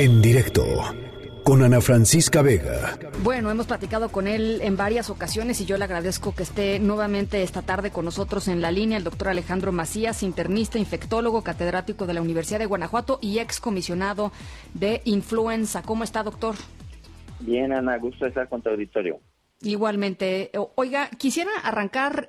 En directo con Ana Francisca Vega. Bueno, hemos platicado con él en varias ocasiones y yo le agradezco que esté nuevamente esta tarde con nosotros en la línea el doctor Alejandro Macías, internista, infectólogo, catedrático de la Universidad de Guanajuato y excomisionado de influenza. ¿Cómo está, doctor? Bien, Ana, gusto estar con tu auditorio. Igualmente. Oiga, quisiera arrancar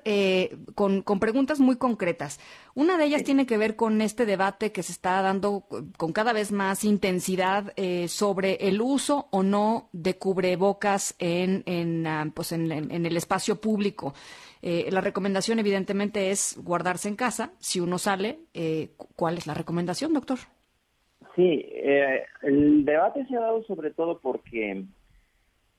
con preguntas muy concretas. Una de ellas tiene que ver con este debate que se está dando con cada vez más intensidad sobre el uso o no de cubrebocas en el espacio público. La recomendación, evidentemente, es guardarse en casa. Si uno sale, ¿cuál es la recomendación, doctor? Sí, el debate se ha dado sobre todo porque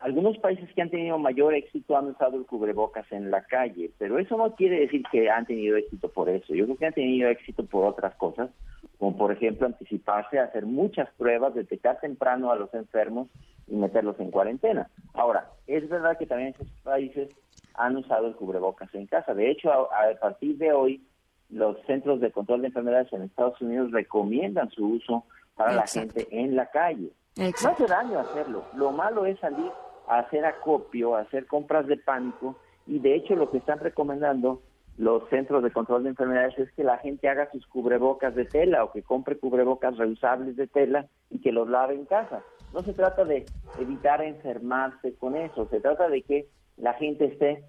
algunos países que han tenido mayor éxito han usado el cubrebocas en la calle, pero eso no quiere decir que han tenido éxito por eso. Yo creo que han tenido éxito por otras cosas, como por ejemplo anticiparse, hacer muchas pruebas, detectar temprano a los enfermos y meterlos en cuarentena. Ahora, es verdad que también esos países han usado el cubrebocas en casa. De hecho, a partir de hoy, los centros de control de enfermedades en Estados Unidos recomiendan su uso para Exacto. la gente en la calle. Exacto. No hace daño hacerlo. Lo malo es salir a hacer acopio, a hacer compras de pánico, y de hecho lo que están recomendando los centros de control de enfermedades es que la gente haga sus cubrebocas de tela o que compre cubrebocas reusables de tela y que los lave en casa. No se trata de evitar enfermarse con eso, se trata de que la gente esté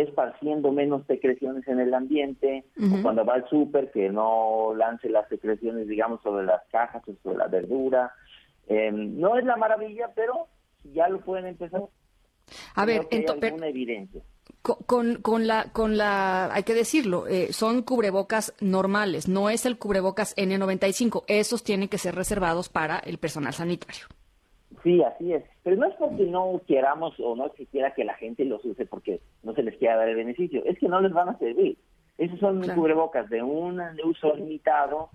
esparciendo menos secreciones en el ambiente, uh-huh. o cuando va al súper que no lance las secreciones, digamos, sobre las cajas o sobre la verdura. No es la maravilla, pero ya lo pueden empezar. A ver, entonces, una evidencia. Con la, hay que decirlo, son cubrebocas normales, no es el cubrebocas N95, esos tienen que ser reservados para el personal sanitario. Sí, así es, pero no es porque no queramos o no se quiera que la gente los use porque no se les quiera dar el beneficio, es que no les van a servir. Esos son claro. cubrebocas de un uso limitado,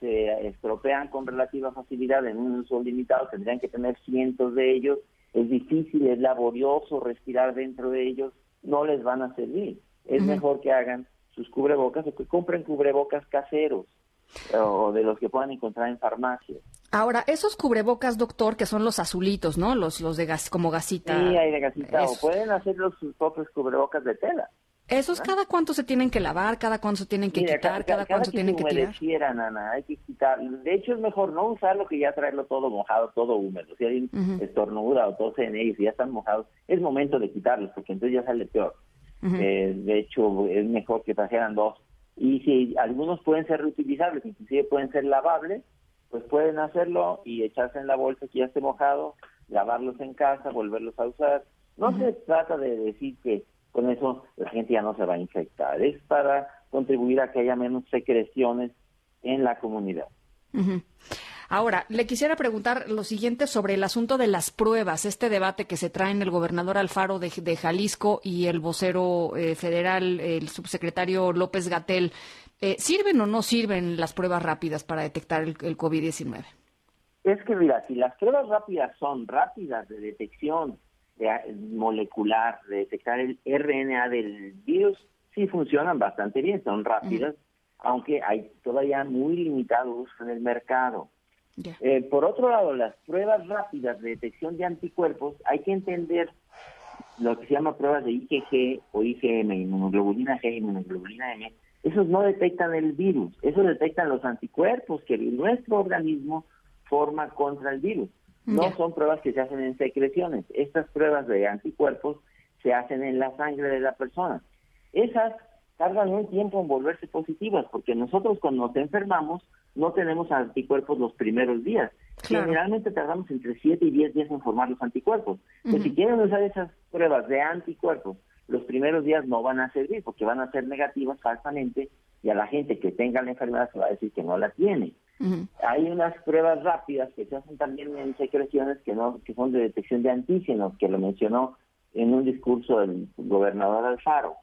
se estropean con relativa facilidad en un uso limitado, tendrían que tener cientos de ellos, es difícil, es laborioso respirar dentro de ellos, no les van a servir. Es uh-huh. mejor que hagan sus cubrebocas o que compren cubrebocas caseros o de los que puedan encontrar en farmacias. Ahora, esos cubrebocas, doctor, que son los azulitos, ¿no? Los de gas, como gasita. Sí, hay de gasita, esos. O pueden hacer sus propios cubrebocas de tela. ¿Esos cada cuánto se tienen que lavar, cada cuánto se tienen que quitar, cada cuánto se tienen que tirar? Ana, hay que quitar. De hecho, es mejor no usarlo que ya traerlo todo mojado, todo húmedo. Si alguien uh-huh. estornuda o tose en ellos y ya están mojados, es momento de quitarlos, porque entonces ya sale peor. Uh-huh. De hecho, es mejor que trajeran dos. Y si algunos pueden ser reutilizables, inclusive pueden ser lavables, pues pueden hacerlo y echarse en la bolsa que ya esté mojado, lavarlos en casa, volverlos a usar. No uh-huh. se trata de decir que con eso la gente ya no se va a infectar, es para contribuir a que haya menos secreciones en la comunidad. Uh-huh. Ahora, le quisiera preguntar lo siguiente sobre el asunto de las pruebas, este debate que se traen el gobernador Alfaro de Jalisco y el vocero federal, el subsecretario López-Gatell. ¿Sirven o no sirven las pruebas rápidas para detectar el COVID-19? Es que mira, si las pruebas rápidas son rápidas de detección molecular, de detectar el RNA del virus, sí funcionan bastante bien, son rápidas, uh-huh. aunque hay todavía muy limitado uso en el mercado. Yeah. Por otro lado, las pruebas rápidas de detección de anticuerpos, hay que entender lo que se llama pruebas de IgG o IgM, inmunoglobulina G, inmunoglobulina M, esos no detectan el virus, esos detectan los anticuerpos que nuestro organismo forma contra el virus. No yeah. son pruebas que se hacen en secreciones, estas pruebas de anticuerpos se hacen en la sangre de la persona. Esas tardan un tiempo en volverse positivas, porque nosotros cuando nos enfermamos no tenemos anticuerpos los primeros días. Claro. Generalmente tardamos entre 7 y 10 días en formar los anticuerpos. Uh-huh. Pero si quieren usar esas pruebas de anticuerpos, los primeros días no van a servir, porque van a ser negativas falsamente, y a la gente que tenga la enfermedad se va a decir que no la tiene. Uh-huh. Hay unas pruebas rápidas que se hacen también en secreciones que son de detección de antígenos, que lo mencionó en un discurso el gobernador Alfaro.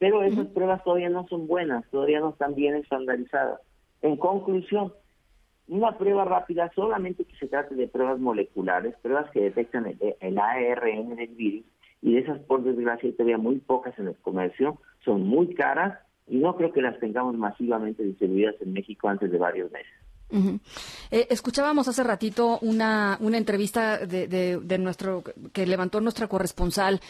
Pero esas uh-huh. pruebas todavía no son buenas, todavía no están bien estandarizadas. En conclusión, una prueba rápida, solamente que se trate de pruebas moleculares, pruebas que detectan el ARN del virus, y de esas, por desgracia, todavía muy pocas en el comercio, son muy caras, y no creo que las tengamos masivamente distribuidas en México antes de varios meses. Uh-huh. Escuchábamos hace ratito una entrevista de nuestro que levantó nuestra corresponsal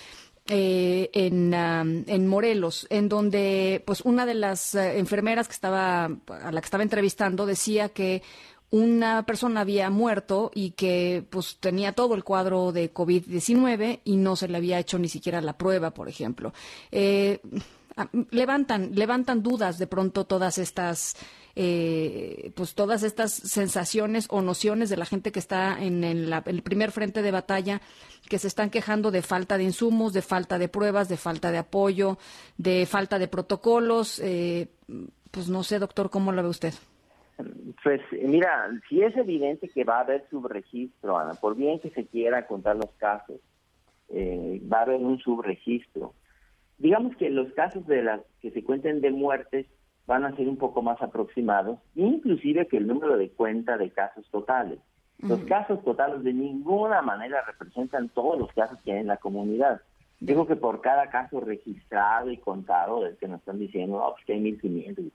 en Morelos, en donde pues una de las enfermeras a la que estaba entrevistando decía que una persona había muerto y que pues tenía todo el cuadro de COVID-19 y no se le había hecho ni siquiera la prueba, por ejemplo. Levantan dudas de pronto todas estas sensaciones o nociones de la gente que está en el primer frente de batalla, que se están quejando de falta de insumos, de falta de pruebas, de falta de apoyo, de falta de protocolos. Pues no sé, doctor, ¿cómo lo ve usted? Pues mira, sí es evidente que va a haber subregistro, Ana, por bien que se quiera contar los casos, va a haber un subregistro. Digamos que los casos de las que se cuenten de muertes van a ser un poco más aproximados, inclusive que el número de cuenta de casos totales. Los casos totales de ninguna manera representan todos los casos que hay en la comunidad. Digo que por cada caso registrado y contado, del que nos están diciendo, pues que hay 1,500,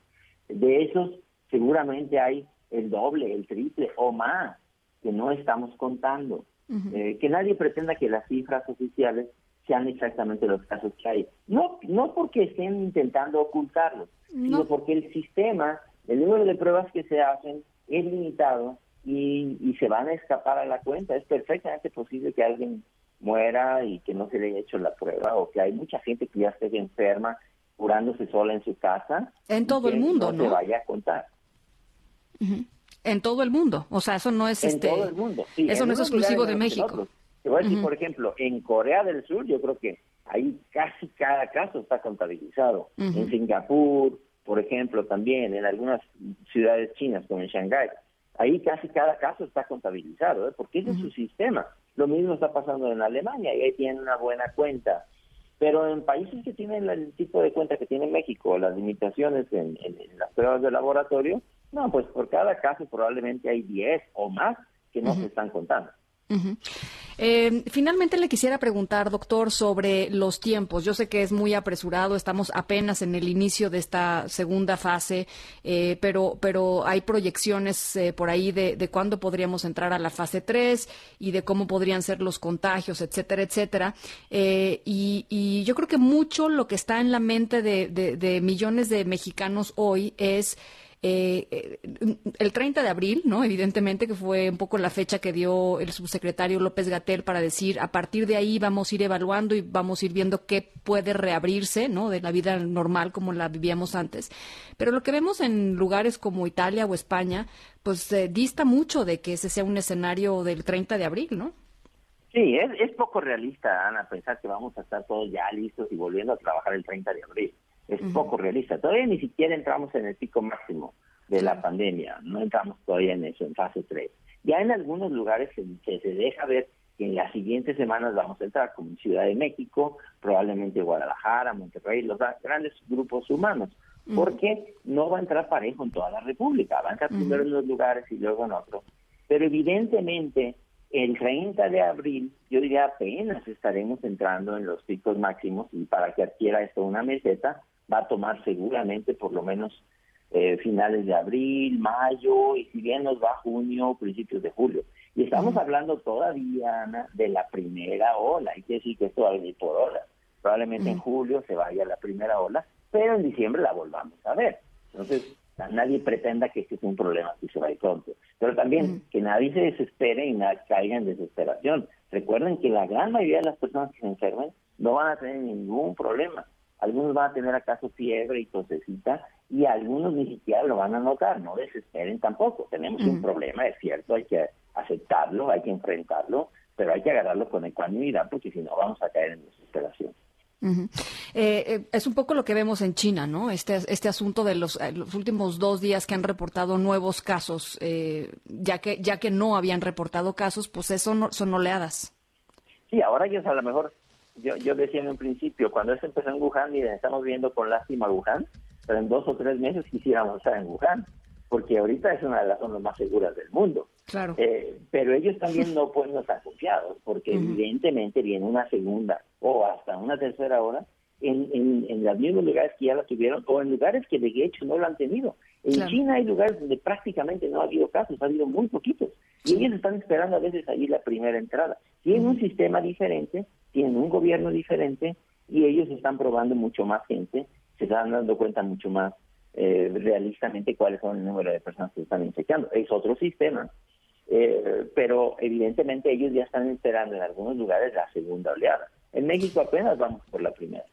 de esos seguramente hay el doble, el triple o más que no estamos contando. Que nadie pretenda que las cifras oficiales sean exactamente los casos que hay. No porque estén intentando ocultarlos, sino porque el número de pruebas que se hacen es limitado y se van a escapar a la cuenta. Es perfectamente posible que alguien muera y que no se le haya hecho la prueba, o que hay mucha gente que ya esté enferma, curándose sola en su casa. En todo el mundo, ¿no? No se vaya a contar. En todo el mundo. O sea, eso no es... En todo el mundo, sí. Eso no es exclusivo de México. Te voy a decir, por ejemplo, en Corea del Sur, yo creo que ahí casi cada caso está contabilizado. En Singapur, por ejemplo, también en algunas ciudades chinas, como en Shanghái, ahí casi cada caso está contabilizado, porque ese es su sistema. Lo mismo está pasando en Alemania, y ahí tienen una buena cuenta. Pero en países que tienen el tipo de cuenta que tiene México, las limitaciones en las pruebas de laboratorio, no, pues por cada caso probablemente hay 10 o más que no se están contando. Finalmente le quisiera preguntar, doctor, sobre los tiempos. Yo sé que es muy apresurado, estamos apenas en el inicio de esta segunda fase, pero hay proyecciones por ahí de cuándo podríamos entrar a la fase 3 y de cómo podrían ser los contagios, etcétera, etcétera. Y yo creo que mucho lo que está en la mente de millones de mexicanos hoy es... el 30 de abril, ¿no? Evidentemente que fue un poco la fecha que dio el subsecretario López-Gatell para decir, a partir de ahí vamos a ir evaluando y vamos a ir viendo qué puede reabrirse, ¿no? De la vida normal como la vivíamos antes. Pero lo que vemos en lugares como Italia o España, pues dista mucho de que ese sea un escenario del 30 de abril, ¿no? Sí, es poco realista, Ana, pensar que vamos a estar todos ya listos y volviendo a trabajar el 30 de abril. Es poco realista. Todavía ni siquiera entramos en el pico máximo de la pandemia. No entramos todavía en eso, en fase 3. Ya en algunos lugares se deja ver que en las siguientes semanas vamos a entrar, como en Ciudad de México, probablemente Guadalajara, Monterrey, los grandes grupos humanos. Porque no va a entrar parejo en toda la República. Va a entrar primero en unos lugares y luego en otros. Pero evidentemente, el 30 de abril, yo diría apenas estaremos entrando en los picos máximos, y para que adquiera esto una meseta, va a tomar seguramente por lo menos finales de abril, mayo, y si bien nos va junio, principios de julio. Y estamos hablando todavía, Ana, de la primera ola. Hay que decir que esto va a venir por olas. Probablemente en julio se vaya la primera ola, pero en diciembre la volvamos a ver. Entonces, nadie pretenda que este es un problema que se va a ir pronto. Pero también que nadie se desespere y nadie caiga en desesperación. Recuerden que la gran mayoría de las personas que se enfermen no van a tener ningún problema. Algunos van a tener acaso fiebre y tosecita, y algunos ni siquiera lo van a notar. No desesperen tampoco. Tenemos un problema, es cierto, hay que aceptarlo, hay que enfrentarlo, pero hay que agarrarlo con ecuanimidad, porque si no vamos a caer en desesperación. Es un poco lo que vemos en China, ¿no? Este asunto de los últimos 2 días que han reportado nuevos casos, ya que no habían reportado casos, pues son oleadas. Sí, ahora ellos a lo mejor... Yo decía en un principio, cuando eso empezó en Wuhan, miren, estamos viendo con lástima Wuhan, pero en 2 o 3 meses quisiéramos estar en Wuhan, porque ahorita es una de las zonas más seguras del mundo. Claro. Pero ellos también no pueden estar confiados, porque evidentemente viene una segunda o hasta una tercera hora en los mismos lugares que ya la tuvieron, o en lugares que de hecho no lo han tenido. En China hay lugares donde prácticamente no ha habido casos, ha habido muy poquitos. Y ellos están esperando a veces ahí la primera entrada. Tienen un sistema diferente, tienen un gobierno diferente y ellos están probando mucho más gente, se están dando cuenta mucho más realistamente cuáles son el número de personas que están infectando. Es otro sistema, pero evidentemente ellos ya están esperando en algunos lugares la segunda oleada. En México apenas vamos por la primera.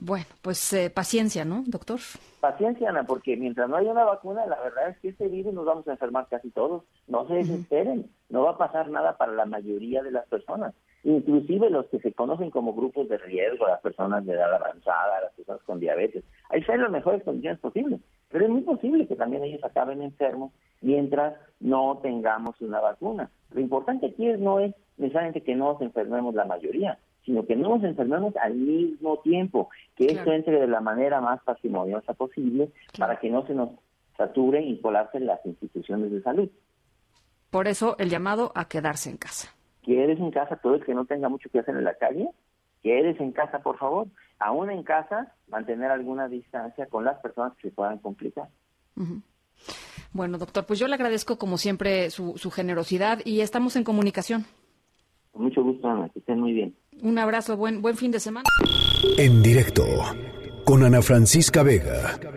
Bueno, pues paciencia, ¿no, doctor? Paciencia, Ana, porque mientras no haya una vacuna, la verdad es que este virus nos vamos a enfermar casi todos. No se desesperen, no va a pasar nada para la mayoría de las personas. Inclusive los que se conocen como grupos de riesgo, las personas de edad avanzada, las personas con diabetes. Ahí están las mejores condiciones posibles, pero es muy posible que también ellos acaben enfermos mientras no tengamos una vacuna. Lo importante aquí no es necesariamente que nos enfermemos la mayoría, sino que no nos enfermemos al mismo tiempo, que esto entre de la manera más parsimoniosa posible para que no se nos saturen y colapsen las instituciones de salud. Por eso el llamado a quedarse en casa. Quédese en casa todo el que no tenga mucho que hacer en la calle, quédese en casa, por favor. Aún en casa, mantener alguna distancia con las personas que se puedan complicar. Bueno, doctor, pues yo le agradezco como siempre su generosidad y estamos en comunicación. Con mucho gusto, Ana, que estén muy bien. Un abrazo, buen fin de semana. En directo, con Ana Francisca Vega.